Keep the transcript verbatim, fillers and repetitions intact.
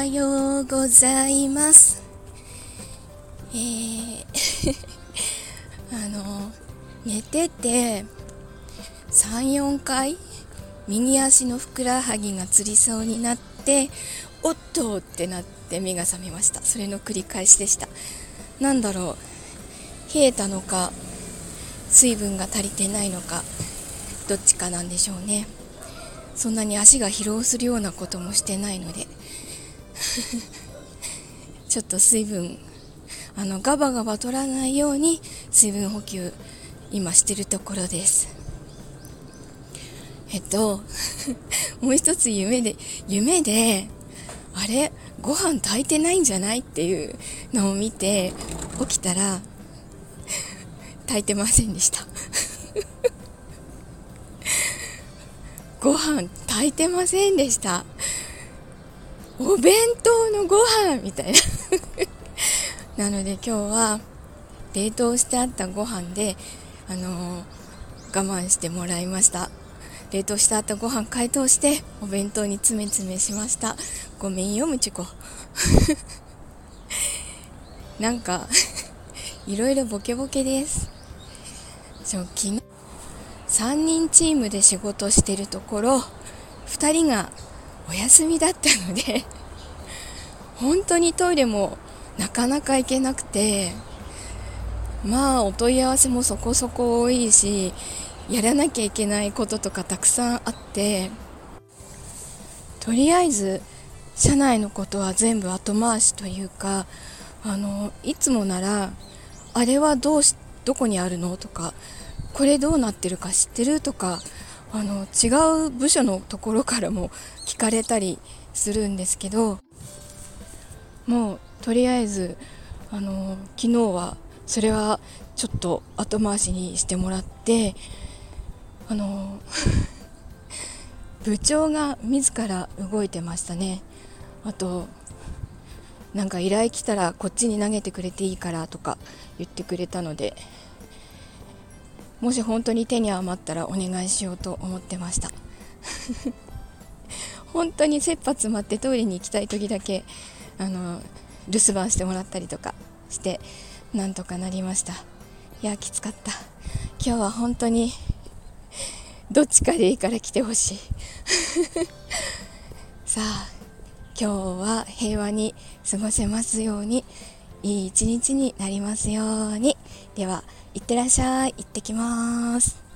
はようございます。えーあの寝てて さん,よん 回右足のふくらはぎがつりそうになって、おっとってなって目が覚めました。それの繰り返しでした。なんだろう、冷えたのか水分が足りてないのかどっちかなんでしょうね。そんなに足が疲労するようなこともしてないのでちょっと水分あのガバガバ取らないように水分補給今してるところです。えっともう一つ夢で夢であれご飯炊いてないんじゃないっていうのを見て起きたら炊いてませんでしたご飯炊いてませんでした。お弁当のご飯みたいななので今日は冷凍してあったご飯であのー、我慢してもらいました。冷凍してあったご飯解凍してお弁当に詰め詰めしました。ごめんよむちこなんかいろいろボケボケです。ちょ昨日さんにんチームで仕事してるところふたりがお休みだったので本当にトイレもなかなか行けなくて、まあお問い合わせもそこそこ多いしやらなきゃいけないこととかたくさんあって、とりあえず社内のことは全部後回しというか、あのいつもならあれはどうしどこにあるのとかこれどうなってるか知ってるとかあの違う部署のところからも聞かれたりするんですけど、もうとりあえずあの昨日はそれはちょっと後回しにしてもらって、あの部長が自ら動いてましたね。あとなんか依頼来たらこっちに投げてくれていいからとか言ってくれたので、もし本当に手に余ったらお願いしようと思ってました本当に切羽詰まってトイレに行きたい時だけあの留守番してもらったりとかしてなんとかなりました。いやきつかった。今日は本当にどっちかでいいから来てほしいさあ今日は平和に過ごせますように、いい一日になりますように。ではいってらっしゃい、行ってきます。